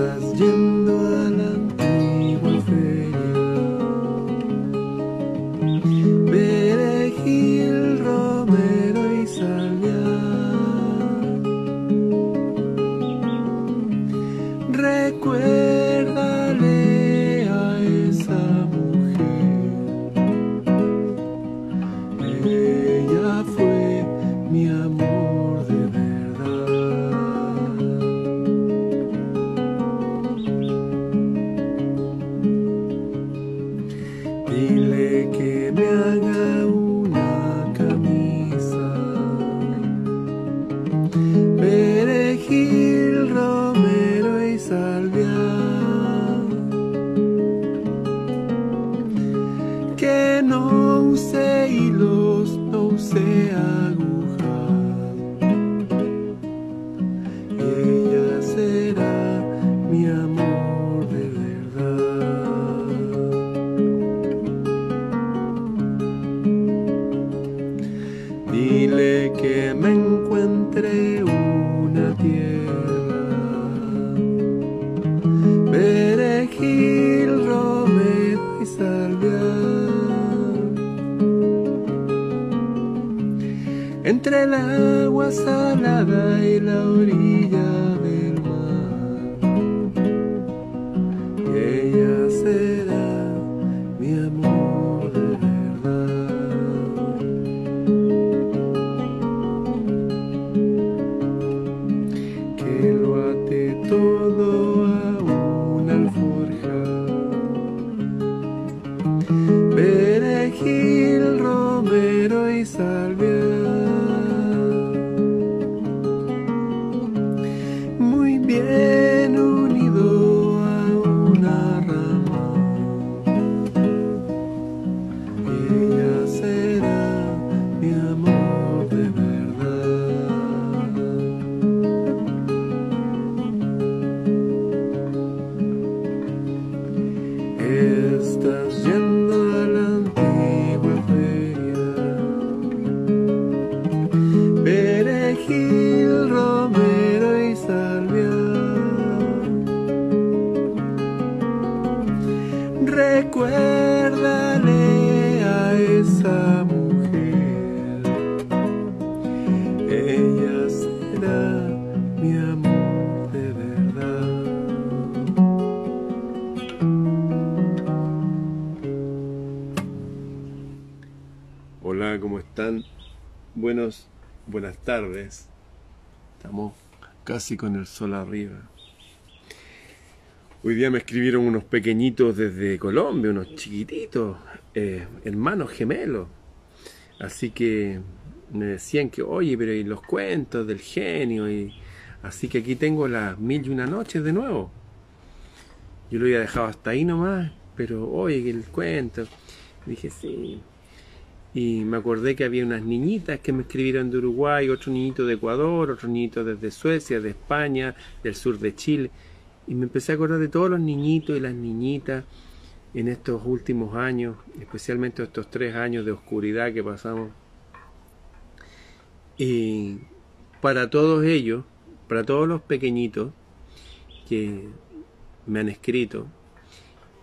estás yendo a la antigua feria. Perejil, romero y salvia. Recuérdale a esa mujer. Ella fue mi amor. Entre el agua salada y la orilla del mar, ella será mi amor de verdad. Que lo ate todo a una alforja, perejil, romero y salvia. Recuérdale a esa mujer, ella será mi amor de verdad. Hola, ¿cómo están? Buenas tardes. Estamos casi con el sol arriba. Hoy día me escribieron unos pequeñitos desde Colombia, unos chiquititos, hermanos gemelos. Así que me decían que, oye, pero y los cuentos del genio. Así que aquí tengo las 1001 noches de nuevo. Yo lo había dejado hasta ahí nomás, pero oye, que el cuento. Dije, sí. Y me acordé que había unas niñitas que me escribieron de Uruguay, otro niñito de Ecuador, otro niñito desde Suecia, de España, del sur de Chile. Y me empecé a acordar de todos los niñitos y las niñitas en estos últimos años, especialmente estos 3 años de oscuridad que pasamos. Y para todos ellos, para todos los pequeñitos que me han escrito,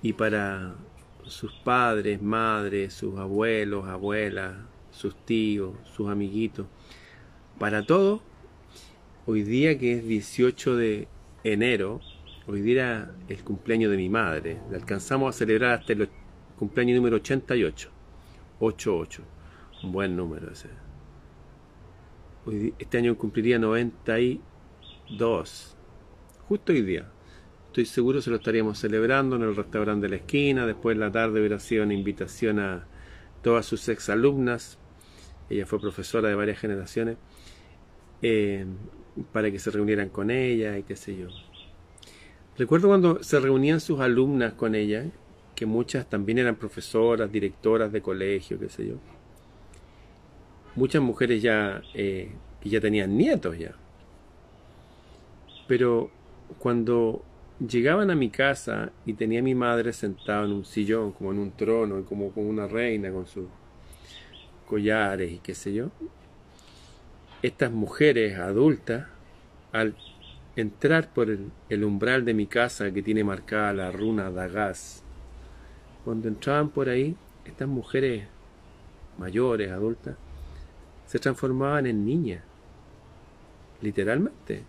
y para sus padres, madres, sus abuelos, abuelas, sus tíos, sus amiguitos, para todos, hoy día que es 18 de enero, hoy día es el cumpleaños de mi madre. La alcanzamos a celebrar hasta el cumpleaños número 88. 88. Un buen número ese. Este año cumpliría 92. Justo hoy día. Estoy seguro se lo estaríamos celebrando en el restaurante de la esquina. Después en la tarde hubiera sido una invitación a todas sus exalumnas. Ella fue profesora de varias generaciones. Para que se reunieran con ella y qué sé yo. Recuerdo cuando se reunían sus alumnas con ella, que muchas también eran profesoras, directoras de colegio, qué sé yo. Muchas mujeres ya, ya tenían nietos ya. Pero cuando llegaban a mi casa y tenía a mi madre sentada en un sillón, como en un trono, como con una reina, con sus collares y qué sé yo, estas mujeres adultas, al entrar por el umbral de mi casa que tiene marcada la runa Dagás. Cuando entraban por ahí, estas mujeres mayores, adultas, se transformaban en niñas, literalmente,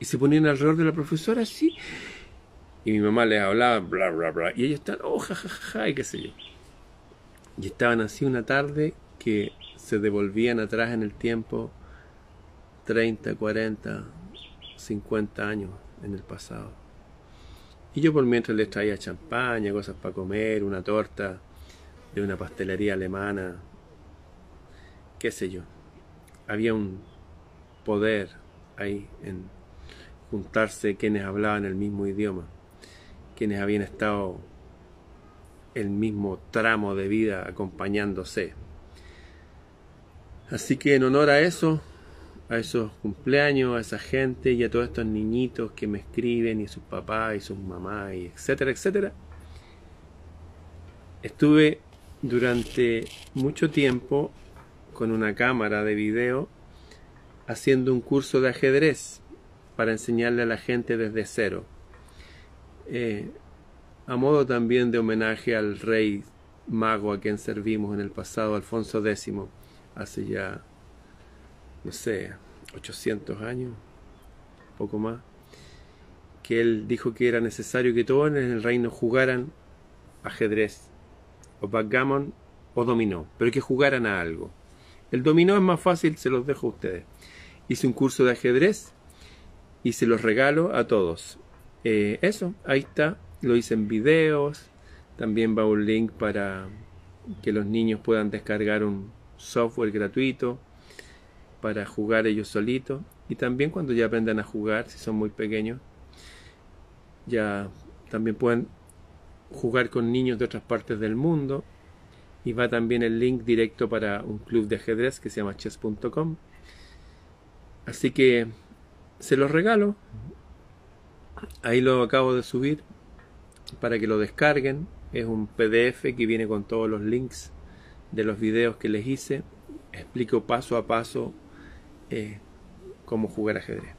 y se ponían alrededor de la profesora así, y mi mamá les hablaba, bla, bla, bla, y ellos estaban, oh, ja, ja, ja, y qué sé yo. Y estaban así una tarde que se devolvían atrás en el tiempo, 30, 40, 50 años en el pasado. Y yo por mientras les traía champaña, cosas para comer, una torta de una pastelería alemana, qué sé yo. Había un poder ahí en juntarse quienes hablaban el mismo idioma, quienes habían estado el mismo tramo de vida acompañándose. Así que en honor a eso, a esos cumpleaños, a esa gente y a todos estos niñitos que me escriben y sus papás y sus mamás y etcétera, etcétera, estuve durante mucho tiempo con una cámara de video haciendo un curso de ajedrez para enseñarle a la gente desde cero, a modo también de homenaje al rey mago a quien servimos en el pasado, Alfonso X, hace ya, no sé, 800 años, poco más, que él dijo que era necesario que todos en el reino jugaran ajedrez, o backgammon, o dominó, pero que jugaran a algo. El dominó es más fácil, se los dejo a ustedes. Hice un curso de ajedrez y se los regalo a todos. Eso, ahí está, lo hice en videos, también va un link para que los niños puedan descargar un software gratuito para jugar ellos solitos, y también cuando ya aprendan a jugar, si son muy pequeños, ya también pueden jugar con niños de otras partes del mundo. Y va también el link directo para un club de ajedrez que se llama chess.com, así que se los regalo. Ahí lo acabo de subir para que lo descarguen. Es un PDF que viene con todos los links de los videos que les hice. Explico paso a paso cómo jugar ajedrez.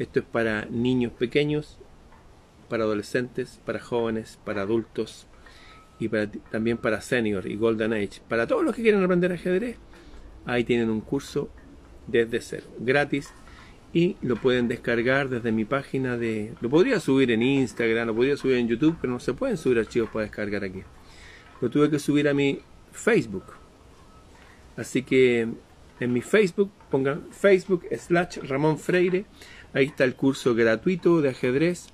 Esto es para niños pequeños, para adolescentes, para jóvenes, para adultos y también para senior y golden age. Para todos los que quieren aprender ajedrez, ahí tienen un curso desde cero, gratis, y lo pueden descargar desde mi página de... Lo podría subir en Instagram, lo podría subir en YouTube, pero no se pueden subir archivos para descargar aquí. Lo tuve que subir a mi Facebook, así que en mi Facebook pongan facebook/Ramón Freire. Ahí está el curso gratuito de ajedrez.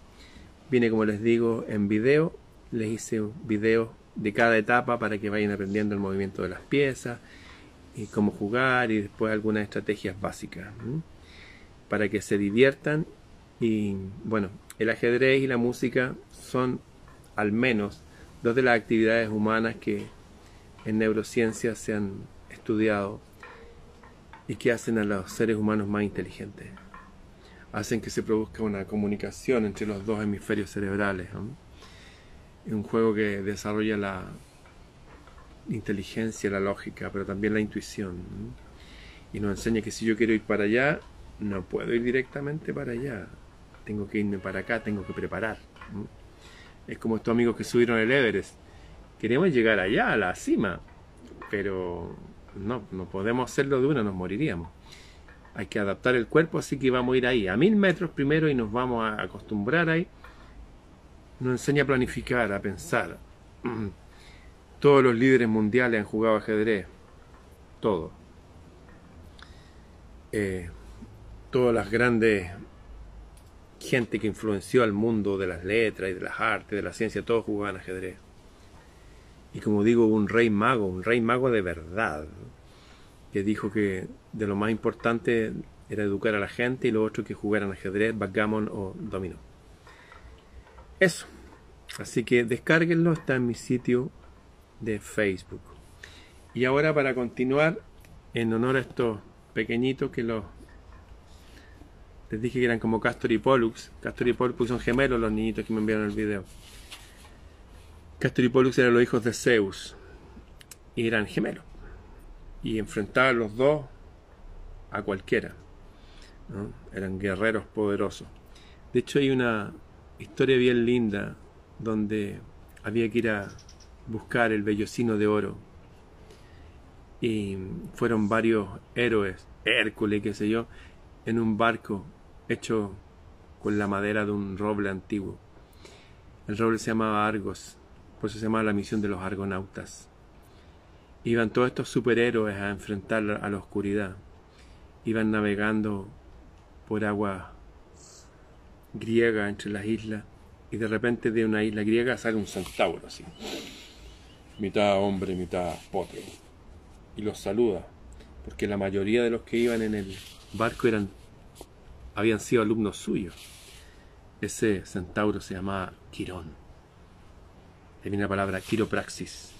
Viene, como les digo, en video. Les hice un video de cada etapa para que vayan aprendiendo el movimiento de las piezas y cómo jugar, y después algunas estrategias básicas, ¿sí?, para que se diviertan. Y bueno, el ajedrez y la música son al menos dos de las actividades humanas que en neurociencia se han estudiado y que hacen a los seres humanos más inteligentes. Hacen que se produzca una comunicación entre los dos hemisferios cerebrales, ¿no? Es un juego que desarrolla la inteligencia, la lógica, pero también la intuición, ¿no? Y nos enseña que si yo quiero ir para allá, no puedo ir directamente para allá, tengo que irme para acá, tengo que preparar, ¿no? Es como estos amigos que subieron el Everest. Queremos llegar allá, a la cima, pero no podemos hacerlo de una, nos moriríamos. Hay que adaptar el cuerpo, así que vamos a ir ahí, a 1000 metros primero, y nos vamos a acostumbrar ahí. Nos enseña a planificar, a pensar. Todos los líderes mundiales han jugado ajedrez. Todo. Todas las grandes gente que influenció al mundo de las letras y de las artes, de la ciencia, todos jugaban ajedrez. Y como digo, un rey mago de verdad, que dijo que de lo más importante era educar a la gente, y lo otro que jugaran ajedrez, backgammon o dominó. Eso. Así que descárguenlo, está en mi sitio de Facebook. Y ahora, para continuar, en honor a estos pequeñitos que les dije que eran como Castor y Pollux. Castor y Pollux son gemelos, los niñitos que me enviaron el video. Castor y Pollux eran los hijos de Zeus y eran gemelos, y enfrentaban los dos a cualquiera. ¿no? Eran guerreros poderosos. De hecho, hay una historia bien linda donde había que ir a buscar el vellocino de oro. Y fueron varios héroes, Hércules, qué sé yo, en un barco hecho con la madera de un roble antiguo. El roble se llamaba Argos, por eso se llamaba la misión de los argonautas. Iban todos estos superhéroes a enfrentar a la oscuridad. Iban navegando por agua griega entre las islas, y de repente de una isla griega sale un centauro así, mitad hombre, mitad potro, y los saluda, porque la mayoría de los que iban en el barco habían sido alumnos suyos. Ese centauro se llamaba Quirón. Ahí viene la palabra quiropraxis,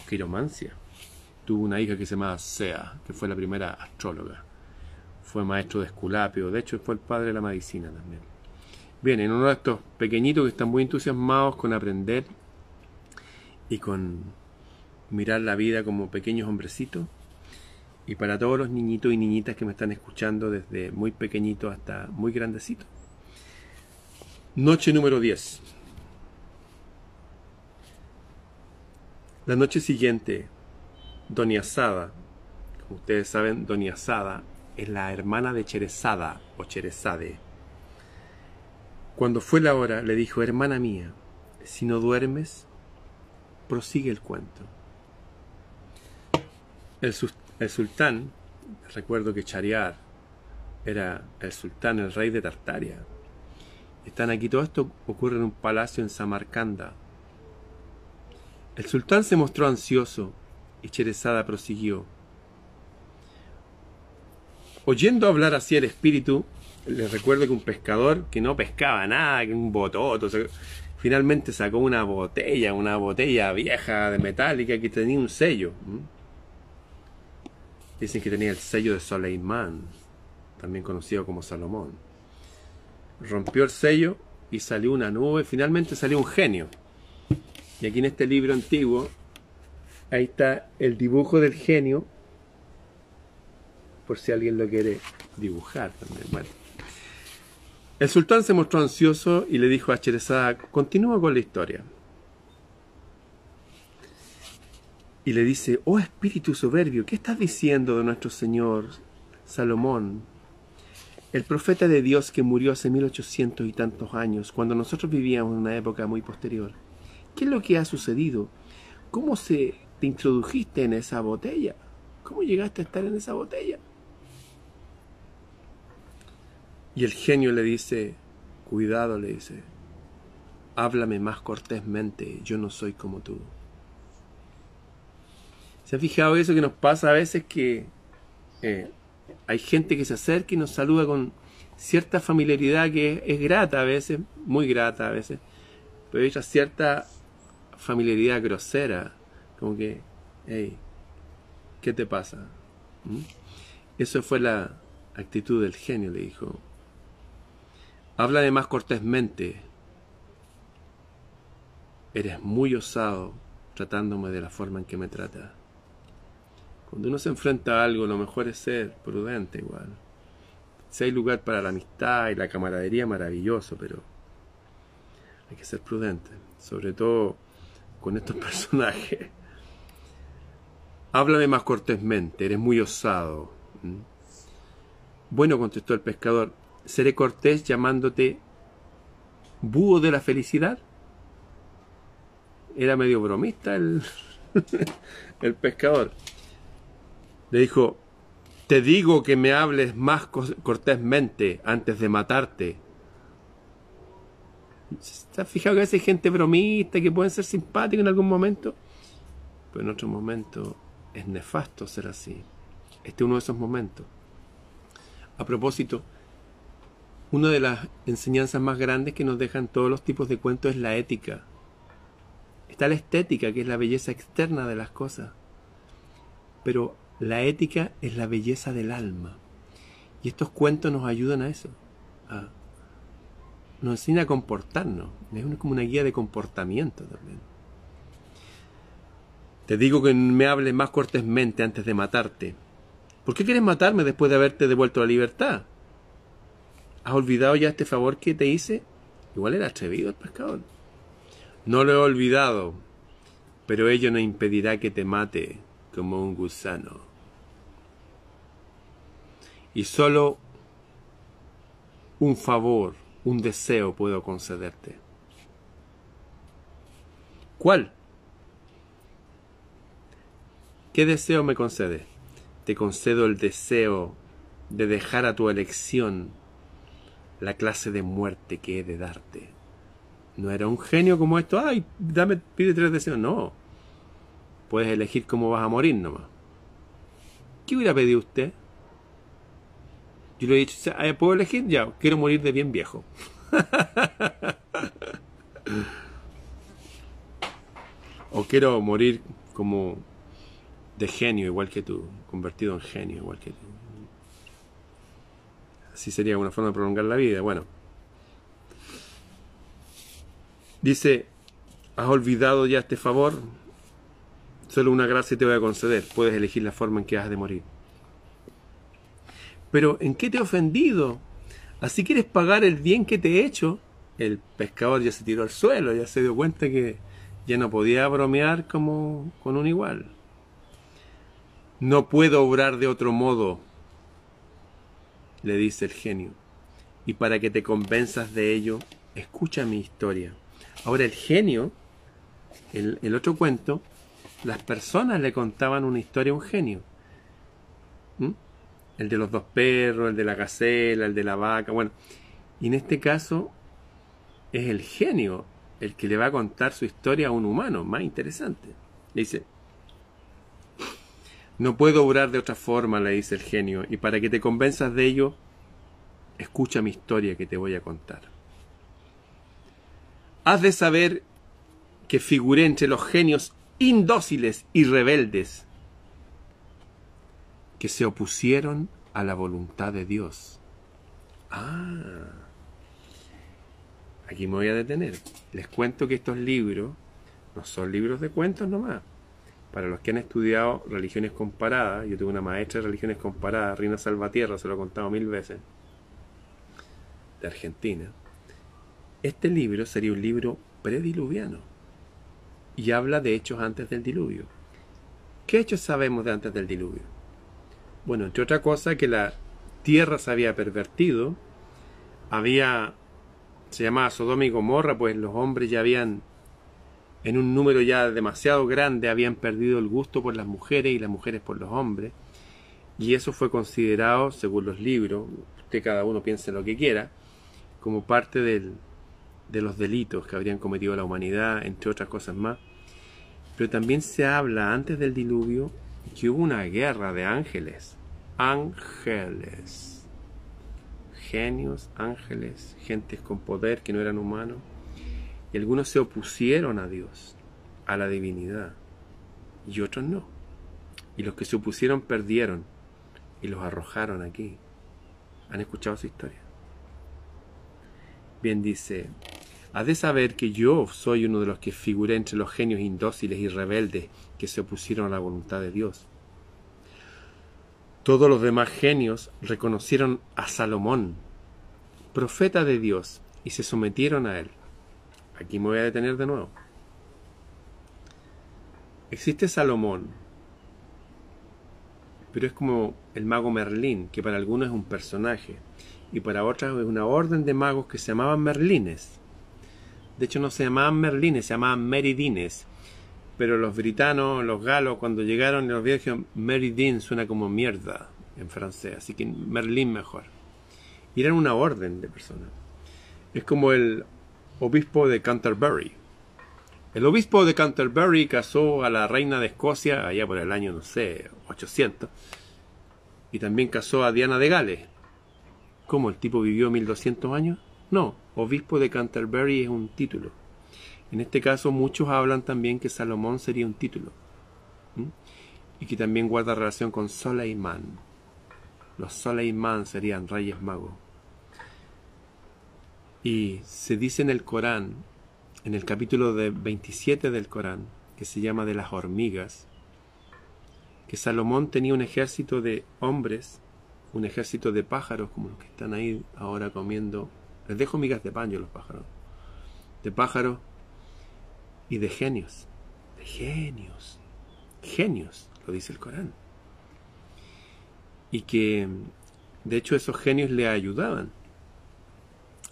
o quiromancia. Tuvo una hija que se llamaba Sea, que fue la primera astróloga. Fue maestro de Esculapio, de hecho fue el padre de la medicina también. Bien, en uno de estos pequeñitos que están muy entusiasmados con aprender y con mirar la vida como pequeños hombrecitos. Y para todos los niñitos y niñitas que me están escuchando desde muy pequeñitos hasta muy grandecitos. Noche número 10. La noche siguiente, Dunyazad, como ustedes saben, Dunyazad es la hermana de Scheherazada o Scheherazade. Cuando fue la hora, le dijo: hermana mía, si no duermes, prosigue el cuento. El sultán, recuerdo que Chariar era el sultán, el rey de Tartaria. Están aquí, todo esto ocurre en un palacio en Samarcanda. El sultán se mostró ansioso y Scheherazada prosiguió: oyendo hablar así el espíritu, les recuerdo que un pescador que no pescaba nada, que un bototo, finalmente sacó una botella vieja de metálica que tenía un sello. Dicen que tenía el sello de Sulayman, también conocido como Salomón. Rompió el sello y salió una nube, finalmente salió un genio. Y aquí en este libro antiguo, ahí está el dibujo del genio, por si alguien lo quiere dibujar también. Bueno. El sultán se mostró ansioso y le dijo a Scheherazada: continúa con la historia. Y le dice: oh espíritu soberbio, ¿qué estás diciendo de nuestro señor Salomón, el profeta de Dios, que murió hace 1800 y tantos años, cuando nosotros vivíamos en una época muy posterior? ¿Qué es lo que ha sucedido? ¿Cómo te introdujiste en esa botella? ¿Cómo llegaste a estar en esa botella? Y el genio le dice: cuidado, le dice, háblame más cortésmente, yo no soy como tú. ¿Se han fijado eso que nos pasa a veces? Que hay gente que se acerca y nos saluda con cierta familiaridad que es grata a veces, muy grata a veces, pero hay otra cierta familiaridad grosera, como que, hey, ¿qué te pasa? ¿Mm? Eso fue la actitud del genio, le dijo. Háblame más cortésmente. Eres muy osado tratándome de la forma en que me trata. Cuando uno se enfrenta a algo, lo mejor es ser prudente igual. Si hay lugar para la amistad y la camaradería, maravilloso, pero hay que ser prudente, sobre todo con estos personajes. Háblame más cortésmente, eres muy osado. Bueno, contestó el pescador, ¿seré cortés llamándote búho de la felicidad? Era medio bromista el pescador. Le dijo: te digo que me hables más cortésmente antes de matarte. ¿Se ha fijado que a veces hay gente bromista que pueden ser simpáticos en algún momento? Pero en otro momento es nefasto ser así. Este es uno de esos momentos. A propósito, una de las enseñanzas más grandes que nos dejan todos los tipos de cuentos es la ética. Está la estética, que es la belleza externa de las cosas, pero la ética es la belleza del alma. Y estos cuentos nos ayudan a eso. Nos enseñan a comportarnos. Es como una guía de comportamiento también. Te digo que me hables más cortésmente antes de matarte. ¿Por qué quieres matarme después de haberte devuelto la libertad? ¿Has olvidado ya este favor que te hice? Igual era atrevido el pescador. No lo he olvidado, pero ello no impedirá que te mate como un gusano. Y solo un favor, un deseo puedo concederte. ¿Cuál? ¿Qué deseo me concedes? Te concedo el deseo de dejar a tu elección la clase de muerte que he de darte. No era un genio como esto. Ay, dame, pide tres deseos. No. Puedes elegir cómo vas a morir nomás. ¿Qué hubiera pedido usted? Yo le he dicho, ¿puedo elegir? Ya, quiero morir de bien viejo. O quiero morir como de genio igual que tú, convertido en genio igual que tú. Así sería una forma de prolongar la vida. Bueno, dice, ¿has olvidado ya este favor? Solo una gracia te voy a conceder. Puedes elegir la forma en que has de morir. Pero ¿en qué te he ofendido? ¿Así quieres pagar el bien que te he hecho? El pescador ya se tiró al suelo, ya se dio cuenta que ya no podía bromear como con un igual. No puedo obrar de otro modo, le dice el genio. Y para que te convenzas de ello, escucha mi historia. Ahora el genio, el otro cuento, las personas le contaban una historia a un genio. ¿Mm? El de los dos perros, el de la gacela, el de la vaca, bueno. Y en este caso es el genio el que le va a contar su historia a un humano, más interesante. Le dice, no puedo obrar de otra forma, le dice el genio, y para que te convenzas de ello, escucha mi historia que te voy a contar. Has de saber que figuré entre los genios indóciles y rebeldes que se opusieron a la voluntad de Dios. Ah, aquí me voy a detener. Les cuento que estos libros no son libros de cuentos nomás. Para los que han estudiado religiones comparadas, yo tuve una maestra de religiones comparadas, Rina Salvatierra, se lo he contado mil veces, de Argentina. Este libro sería un libro prediluviano y habla de hechos antes del diluvio. ¿Qué hechos sabemos de antes del diluvio? Bueno, entre otra cosa, que la tierra se había pervertido, se llamaba Sodoma y Gomorra, pues los hombres ya habían, en un número ya demasiado grande, habían perdido el gusto por las mujeres y las mujeres por los hombres, y eso fue considerado, según los libros, usted cada uno piense lo que quiera, como parte de los delitos que habrían cometido la humanidad, entre otras cosas más. Pero también se habla, antes del diluvio, que hubo una guerra de ángeles. Ángeles. Genios, ángeles, gentes con poder que no eran humanos. Y algunos se opusieron a Dios, a la divinidad. Y otros no. Y los que se opusieron perdieron. Y los arrojaron aquí. ¿Han escuchado su historia? Bien, dice, has de saber que yo soy uno de los que figuré entre los genios indóciles y rebeldes que se opusieron a la voluntad de Dios. Todos los demás genios reconocieron a Salomón, profeta de Dios, y se sometieron a él. Aquí me voy a detener de nuevo. Existe Salomón, pero es como el mago Merlín, que para algunos es un personaje, y para otros es una orden de magos que se llamaban Merlines. De hecho no se llamaban Merlines, se llamaban Meridines. Pero los britanos, los galos, cuando llegaron, los viejos dijeron, Meridines suena como mierda en francés, así que Merlín mejor. Y eran una orden de personas. Es como el obispo de Canterbury. El obispo de Canterbury casó a la reina de Escocia, allá por el año, no sé, 800. Y también casó a Diana de Gales. ¿Cómo? ¿El tipo vivió 1200 años? No, obispo de Canterbury es un título. En este caso muchos hablan también que Salomón sería un título. ¿Mm? Y que también guarda relación con Sulayman. Los Sulayman serían reyes magos. Y se dice en el Corán, en el capítulo 27 del Corán, que se llama de las hormigas, que Salomón tenía un ejército de hombres un ejército de pájaros como los que están ahí ahora comiendo. Les dejo migas de pan yo a los pájaros. De pájaros y de genios. De genios. Genios, lo dice el Corán. Y que, de hecho, esos genios le ayudaban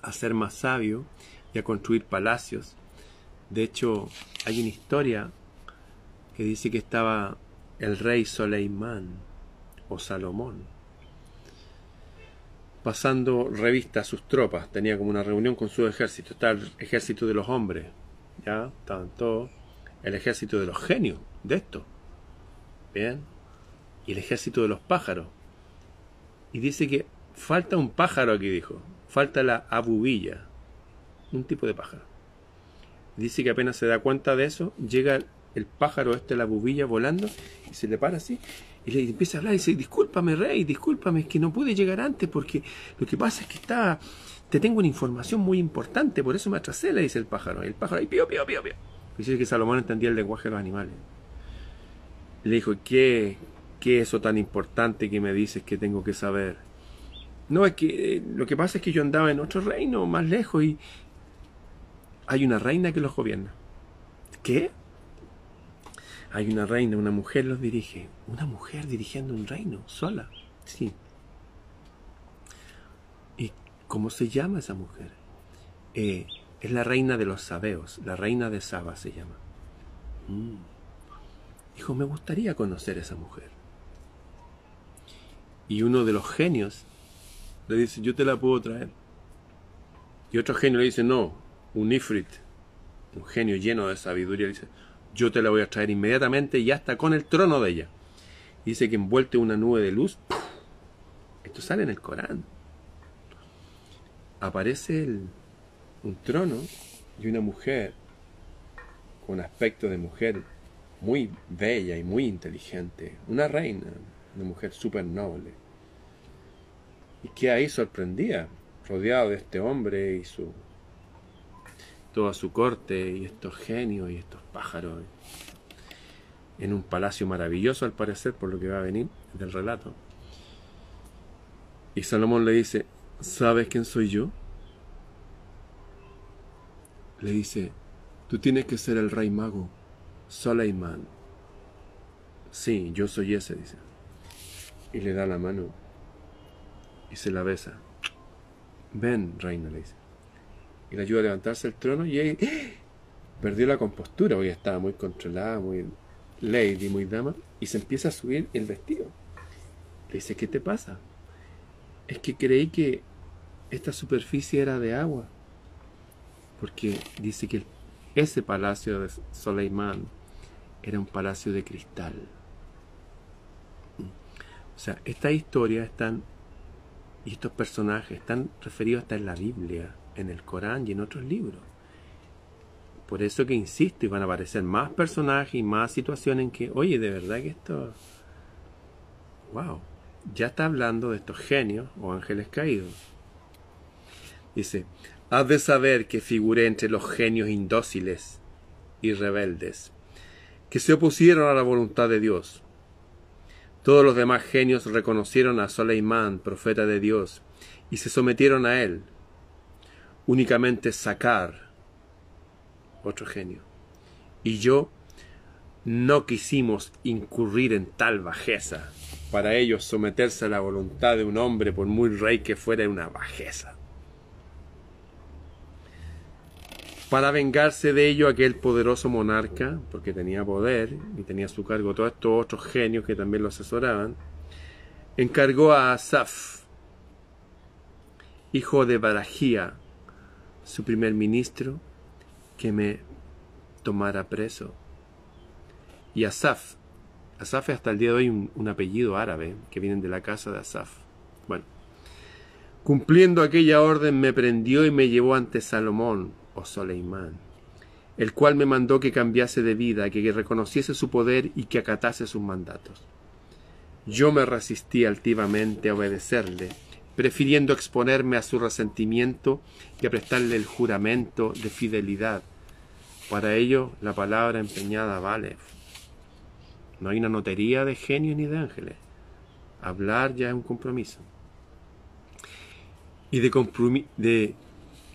a ser más sabio y a construir palacios. De hecho, hay una historia que dice que estaba el rey Sulayman o Salomón pasando revista a sus tropas. Tenía como una reunión con su ejército. Está el ejército de los hombres, ya, tanto el ejército de los genios, de esto, bien, y el ejército de los pájaros. Y dice que falta un pájaro aquí, dijo. Falta la abubilla, un tipo de pájaro. Dice que apenas se da cuenta de eso, llega el pájaro este, la abubilla, volando, y se le para así, y le empieza a hablar, y dice: discúlpame, rey, discúlpame, es que no pude llegar antes, porque lo que pasa es que te tengo una información muy importante, por eso me atrasé, le dice el pájaro. Y el pájaro ahí, pío, pío, pío, pío. Dice que Salomón entendía el lenguaje de los animales. Le dijo: ¿Qué es eso tan importante que me dices que tengo que saber? No, es que lo que pasa es que yo andaba en otro reino, más lejos, y hay una reina que los gobierna. ¿Qué? Hay una reina, una mujer los dirige. Una mujer dirigiendo un reino, sola. Sí. ¿Y cómo se llama esa mujer? Es la reina de los sabeos, la reina de Saba se llama. Dijo: me gustaría conocer a esa mujer. Y uno de los genios le dice: yo te la puedo traer. Y otro genio le dice: no. Un ifrit, un genio lleno de sabiduría, dice: yo te la voy a traer inmediatamente, y hasta con el trono de ella. Dice que envuelto en una nube de luz, ¡puf! Esto sale en el Corán. Aparece un trono y una mujer con aspecto de mujer muy bella y muy inteligente, una reina, una mujer súper noble. Y que ahí sorprendía, rodeado de este hombre y toda su corte, y estos genios y estos pájaros, en un palacio maravilloso, al parecer, por lo que va a venir del relato. Y Salomón le dice: ¿sabes quién soy yo? Le dice: tú tienes que ser el rey mago Sulayman. Sí, yo soy ese, dice. Y le da la mano y se la besa. Ven, reina, le dice. Y le ayuda a levantarse el trono, y ella perdió la compostura, porque estaba muy controlada, muy lady, muy dama, y se empieza a subir el vestido. Le dice: ¿qué te pasa? Es que creí que esta superficie era de agua, porque dice que ese palacio de Sulayman era un palacio de cristal. O sea, estas historias y estos personajes están referidos hasta en la Biblia, en el Corán y en otros libros. Por eso que insisto, y van a aparecer más personajes y más situaciones en que, oye, de verdad que esto, wow, ya está hablando de estos genios o ángeles caídos. Dice: has de saber que figuré entre los genios indóciles y rebeldes, que se opusieron a la voluntad de Dios. Todos los demás genios reconocieron a Sulayman, profeta de Dios, y se sometieron a él. Únicamente sacar otro genio y yo no quisimos incurrir en tal bajeza. Para ellos someterse a la voluntad de un hombre, por muy rey que fuera, una bajeza. Para vengarse de ello, aquel poderoso monarca, porque tenía poder y tenía a su cargo todos estos otros genios que también lo asesoraban, encargó a Asaf, hijo de Barajía, su primer ministro, que me tomara preso. Y Asaf es hasta el día de hoy un apellido árabe, que vienen de la casa de Asaf. Bueno, cumpliendo aquella orden, me prendió y me llevó ante Salomón o Sulayman, el cual me mandó que cambiase de vida, que reconociese su poder y que acatase sus mandatos. Yo me resistí altivamente a obedecerle, prefiriendo exponerme a su resentimiento que a prestarle el juramento de fidelidad. Para ello, la palabra empeñada vale. No hay una notaría de genios ni de ángeles. Hablar ya es un compromiso. y de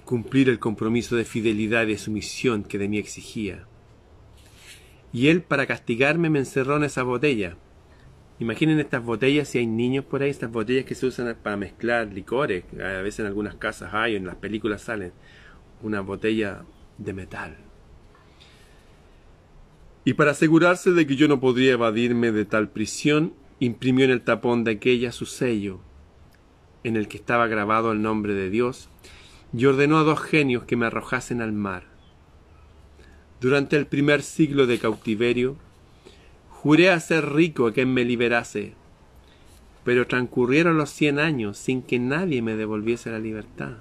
cumplir el compromiso de fidelidad y de sumisión que de mí exigía. Y él, para castigarme, me encerró en esa botella. Imaginen estas botellas, si hay niños por ahí, estas botellas que se usan para mezclar licores, a veces en algunas casas hay, en las películas salen, una botella de metal. Y para asegurarse de que yo no podría evadirme de tal prisión, imprimió en el tapón de aquella su sello, en el que estaba grabado el nombre de Dios, y ordenó a dos genios que me arrojasen al mar. Durante el primer siglo de cautiverio, juré hacer rico a quien me liberase, pero transcurrieron los 100 años sin que nadie me devolviese la libertad.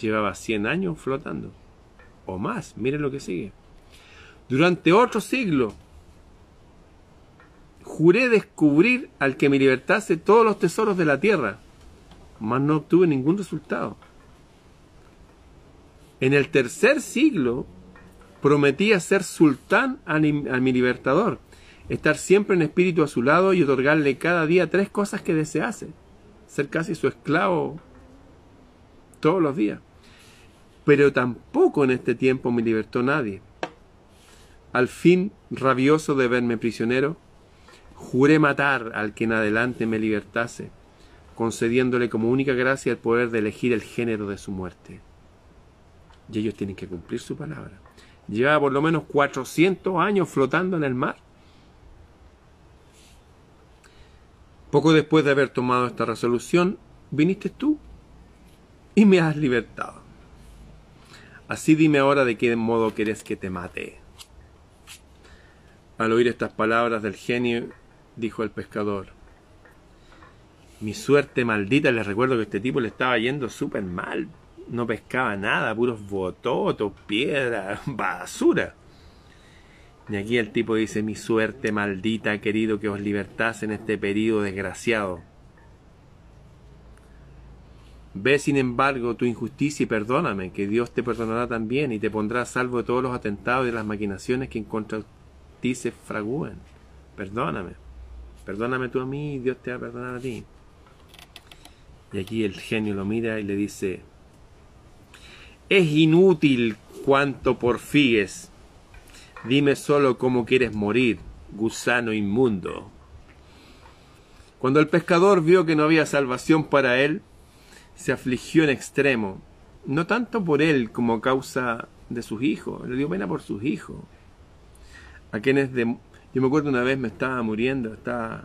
Llevaba 100 años flotando, o más, miren lo que sigue. Durante otro siglo, juré descubrir al que me libertase todos los tesoros de la tierra, mas no obtuve ningún resultado. En el tercer siglo, prometí ser sultán a mi libertador, estar siempre en espíritu a su lado y otorgarle cada día 3 cosas que desease, ser casi su esclavo todos los días. Pero tampoco en este tiempo me libertó nadie. Al fin, rabioso de verme prisionero, juré matar al que en adelante me libertase, concediéndole como única gracia el poder de elegir el género de su muerte. Y ellos tienen que cumplir su palabra. Llevaba por lo menos 400 años flotando en el mar. Poco después de haber tomado esta resolución, viniste tú y me has libertado. Así dime ahora de qué modo querés que te mate. Al oír estas palabras del genio, dijo el pescador: mi suerte maldita. Les recuerdo que a este tipo le estaba yendo súper mal. No pescaba nada, puros bototos, piedras, basura. Y aquí el tipo dice: mi suerte maldita, querido, que os libertase en este periodo desgraciado. Ve sin embargo tu injusticia y perdóname, que Dios te perdonará también y te pondrá a salvo de todos los atentados y de las maquinaciones que en contra ti se fragúan. Perdóname, perdóname tú a mí y Dios te va a perdonar a ti. Y aquí el genio lo mira y le dice: es inútil cuanto porfíes. Dime solo cómo quieres morir, gusano inmundo. Cuando el pescador vio que no había salvación para él, se afligió en extremo, no tanto por él como a causa de sus hijos. Le dio pena por sus hijos. A quienes yo me acuerdo una vez me estaba muriendo, estaba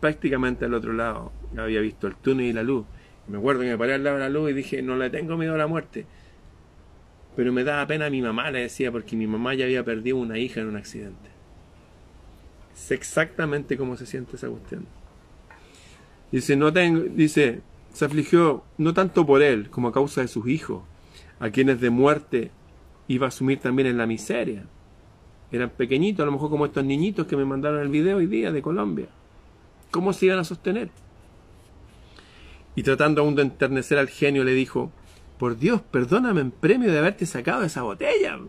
prácticamente al otro lado. Había visto el túnel y la luz. Me acuerdo que me paré al lado de la luz y dije: no le tengo miedo a la muerte. Pero me daba pena a mi mamá, le decía, porque mi mamá ya había perdido una hija en un accidente. Sé exactamente cómo se siente esa cuestión. Dice, se afligió no tanto por él como a causa de sus hijos, a quienes de muerte iba a asumir también en la miseria. Eran pequeñitos, a lo mejor como estos niñitos que me mandaron el video hoy día de Colombia. ¿Cómo se iban a sostener? Y tratando aún de enternecer al genio, le dijo: por Dios, perdóname en premio de haberte sacado de esa botella.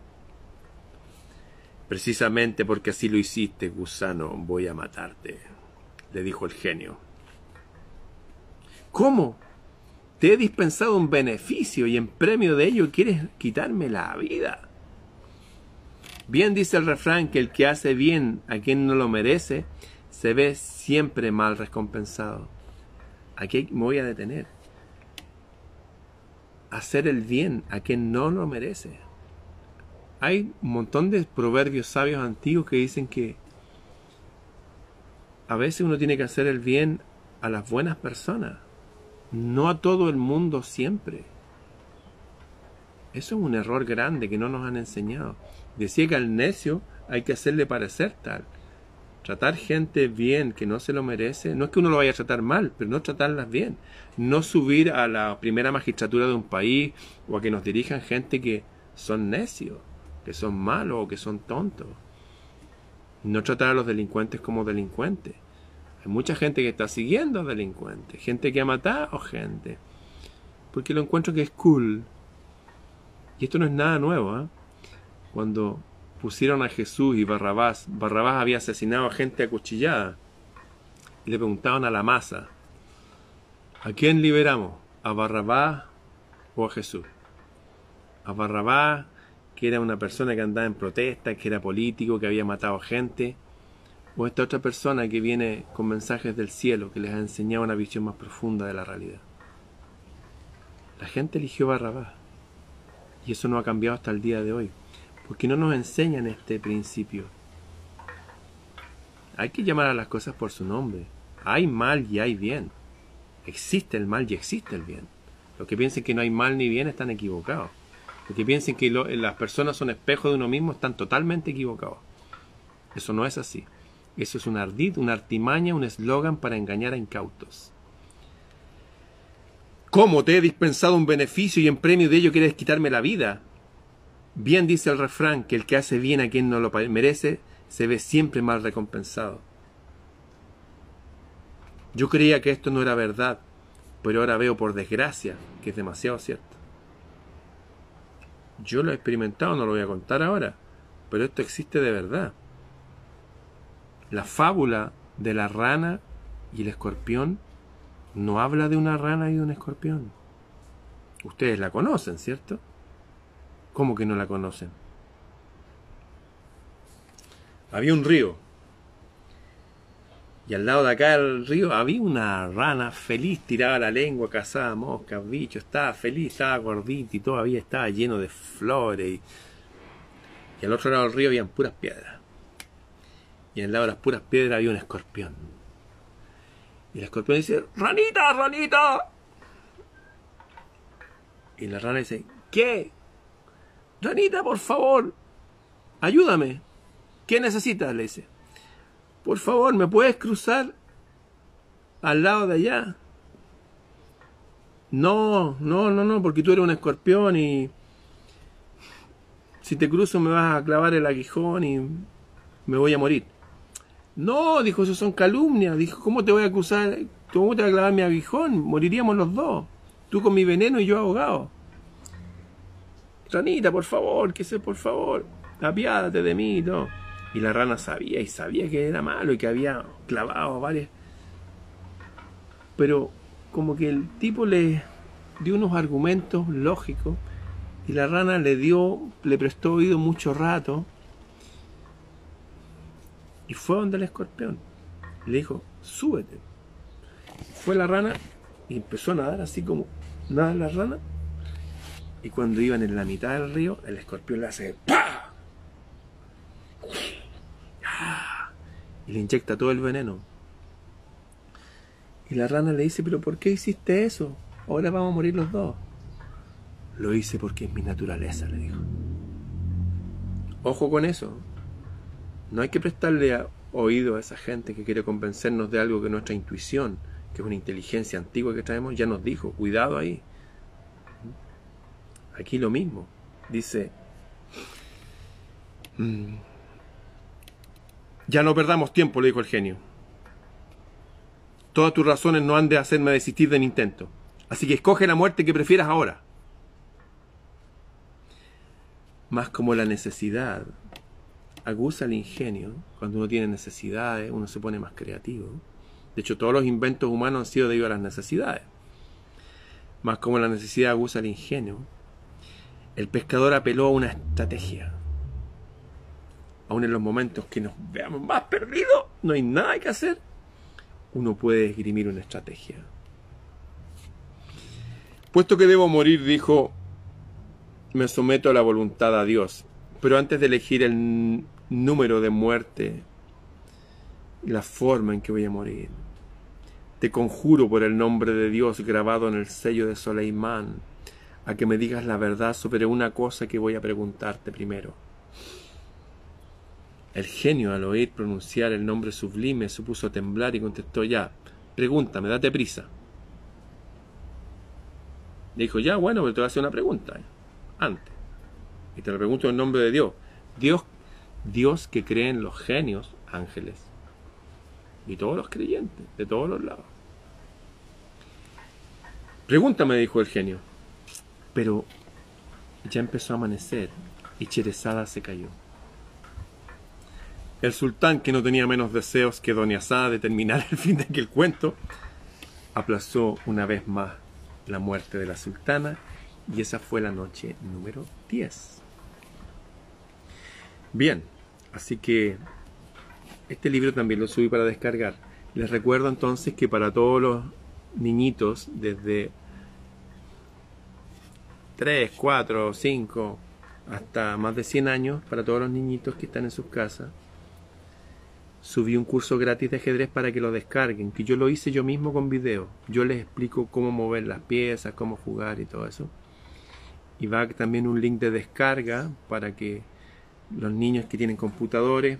Precisamente porque así lo hiciste, gusano, voy a matarte, le dijo el genio. ¿Cómo? Te he dispensado un beneficio y en premio de ello quieres quitarme la vida. Bien dice el refrán que el que hace bien a quien no lo merece se ve siempre mal recompensado. Aquí me voy a detener. Hacer el bien a quien no lo merece. Hay un montón de proverbios sabios antiguos que dicen que a veces uno tiene que hacer el bien a las buenas personas, no a todo el mundo siempre. Eso es un error grande que no nos han enseñado. Decía que al necio hay que hacerle parecer tal. Tratar gente bien que no se lo merece, no es que uno lo vaya a tratar mal, pero no tratarlas bien. No subir a la primera magistratura de un país o a que nos dirijan gente que son necios, que son malos o que son tontos. No tratar a los delincuentes como delincuentes. Hay mucha gente que está siguiendo a delincuentes, gente que ha matado gente, porque lo encuentro que es cool. Y esto no es nada nuevo, ¿eh? Cuando pusieron a Jesús y Barrabás. Barrabás había asesinado a gente acuchillada. Y le preguntaban a la masa: ¿A quién liberamos? ¿A Barrabás o a Jesús? A Barrabás, que era una persona que andaba en protesta, que era político, que había matado gente, o esta otra persona que viene con mensajes del cielo, que les ha enseñado una visión más profunda de la realidad. La gente eligió Barrabás, y eso no ha cambiado hasta el día de hoy, porque no nos enseñan este principio. Hay que llamar a las cosas por su nombre. Hay mal y hay bien. Existe el mal y existe el bien. Los que piensen que no hay mal ni bien están equivocados. Los que piensen que las personas son espejos de uno mismo están totalmente equivocados. Eso no es así. Eso es un ardid, una artimaña, un eslogan para engañar a incautos. ¿Cómo te he dispensado un beneficio y en premio de ello quieres quitarme la vida? Bien dice el refrán que el que hace bien a quien no lo merece se ve siempre mal recompensado. Yo creía que esto no era verdad, pero ahora veo por desgracia que es demasiado cierto. Yo lo he experimentado, no lo voy a contar ahora, pero esto existe de verdad. La fábula de la rana y el escorpión no habla de una rana y de un escorpión. Ustedes la conocen, ¿cierto? ¿Cómo que no la conocen? Había un río. Y al lado de acá del río había una rana feliz, tiraba la lengua, cazaba moscas, bichos, estaba feliz, estaba gordita y todavía estaba lleno de flores. Y al otro lado del río habían puras piedras. Y al lado de las puras piedras había un escorpión. Y el escorpión dice, ¡ranita, ranita! Y la rana dice, ¿qué? Ranita, por favor, ayúdame. ¿Qué necesitas? Le dice. Por favor, ¿me puedes cruzar al lado de allá? No, porque tú eres un escorpión y si te cruzo me vas a clavar el aguijón y me voy a morir. No, dijo, eso son calumnias. Dijo, ¿cómo te voy a cruzar? ¿Cómo te voy a clavar mi aguijón? Moriríamos los dos. Tú con mi veneno y yo ahogado. Ranita, por favor, que sea, por favor, apiádate de mí, no. Y la rana sabía que era malo y que había clavado varias. Pero como que el tipo le dio unos argumentos lógicos y la rana le prestó oído mucho rato y fue donde el escorpión. Le dijo, súbete. Fue la rana y empezó a nadar así como nada la rana. Y cuando iban en la mitad del río, el escorpión le hace ¡pah! Y le inyecta todo el veneno. Y la rana le dice, pero ¿por qué hiciste eso? Ahora vamos a morir los dos. Lo hice porque es mi naturaleza, le dijo. Ojo con eso. No hay que prestarle oído a esa gente que quiere convencernos de algo que nuestra intuición, que es una inteligencia antigua que traemos, ya nos dijo. Cuidado ahí. Aquí lo mismo, dice, ya no perdamos tiempo, le dijo el genio. Todas tus razones no han de hacerme desistir de mi intento, así que escoge la muerte que prefieras ahora. Más como la necesidad aguza el ingenio, cuando uno tiene necesidades, uno se pone más creativo. De hecho, todos los inventos humanos han sido debido a las necesidades. Más como la necesidad aguza el ingenio, el pescador apeló a una estrategia. Aún en los momentos que nos veamos más perdidos, no hay nada que hacer, uno puede esgrimir una estrategia. Puesto que debo morir, dijo, me someto a la voluntad de Dios. Pero antes de elegir el número de muerte, la forma en que voy a morir, te conjuro por el nombre de Dios grabado en el sello de Sulayman, a que me digas la verdad sobre una cosa que voy a preguntarte primero. El genio, al oír pronunciar el nombre sublime, se puso a temblar y contestó, ya, pregúntame, date prisa. Le dijo, ya, bueno, pero te voy a hacer una pregunta antes. Y te la pregunto en nombre de Dios. Dios que cree en los genios, ángeles, y todos los creyentes, de todos los lados. Pregúntame, dijo el genio. Pero ya empezó a amanecer y Scheherazada se cayó. El sultán, que no tenía menos deseos que Dunyazad de terminar el fin de aquel cuento, aplazó una vez más la muerte de la sultana y esa fue la noche número 10. Bien, así que este libro también lo subí para descargar. Les recuerdo entonces que para todos los niñitos desde 3, 4, 5 hasta más de 100 años, para todos los niñitos que están en sus casas, subí un curso gratis de ajedrez para que lo descarguen, que yo lo hice yo mismo con video. Yo les explico cómo mover las piezas, cómo jugar y todo eso. Y va también un link de descarga para que los niños que tienen computadores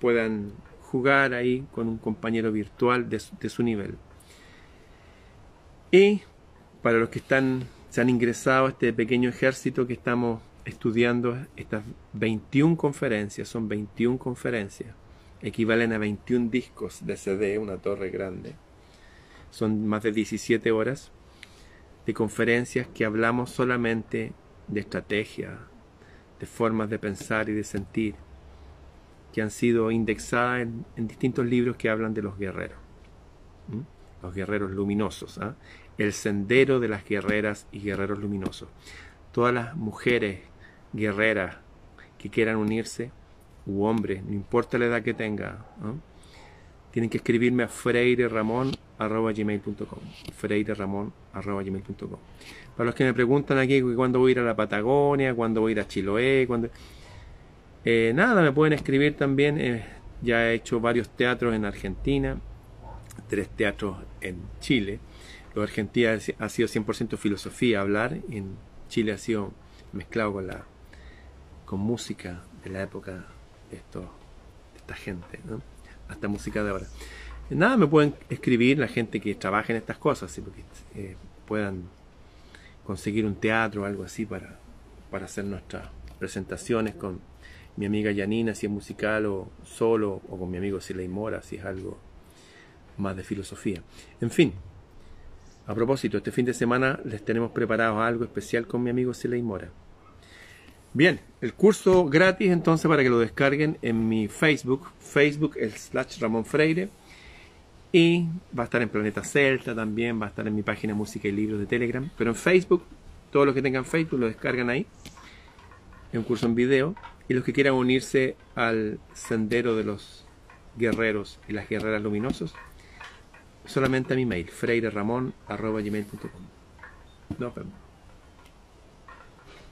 puedan jugar ahí con un compañero virtual de su nivel. Y para los que se han ingresado a este pequeño ejército que estamos estudiando, estas 21 conferencias, son 21 conferencias, equivalen a 21 discos de CD, una torre grande. Son más de 17 horas de conferencias que hablamos solamente de estrategia, de formas de pensar y de sentir, que han sido indexadas en distintos libros que hablan de los guerreros. Los guerreros luminosos, ¿eh? El sendero de las guerreras y guerreros luminosos. Todas las mujeres guerreras que quieran unirse, u hombres, no importa la edad que tenga, ¿no? Tienen que escribirme a freireramon@gmail.com, freireramon@gmail.com. Para los que me preguntan aquí cuándo voy a ir a la Patagonia, cuándo voy a ir a Chiloé, nada, me pueden escribir también. Ya he hecho varios teatros en Argentina, 3 teatros en Chile. Lo de Argentina ha sido 100% filosofía, hablar, y en Chile ha sido mezclado con música de la época de esta gente, ¿no? Hasta música de ahora. Nada, me pueden escribir la gente que trabaja en estas cosas, ¿sí? Porque puedan conseguir un teatro o algo así para hacer nuestras presentaciones con mi amiga Janina, si es musical o solo, o con mi amigo Silei Mora, si es algo más de filosofía. En fin, a propósito, este fin de semana les tenemos preparados algo especial con mi amigo Silei Mora. Bien, el curso gratis entonces para que lo descarguen en mi Facebook, facebook.com/Ramón Freire, y va a estar en Planeta Celta también, va a estar en mi página Música y Libros de Telegram, pero en Facebook, todos los que tengan Facebook lo descargan ahí, es un curso en video, y los que quieran unirse al sendero de los guerreros y las guerreras luminosos, solamente a mi mail, freireramon@gmail.com. Nos vemos.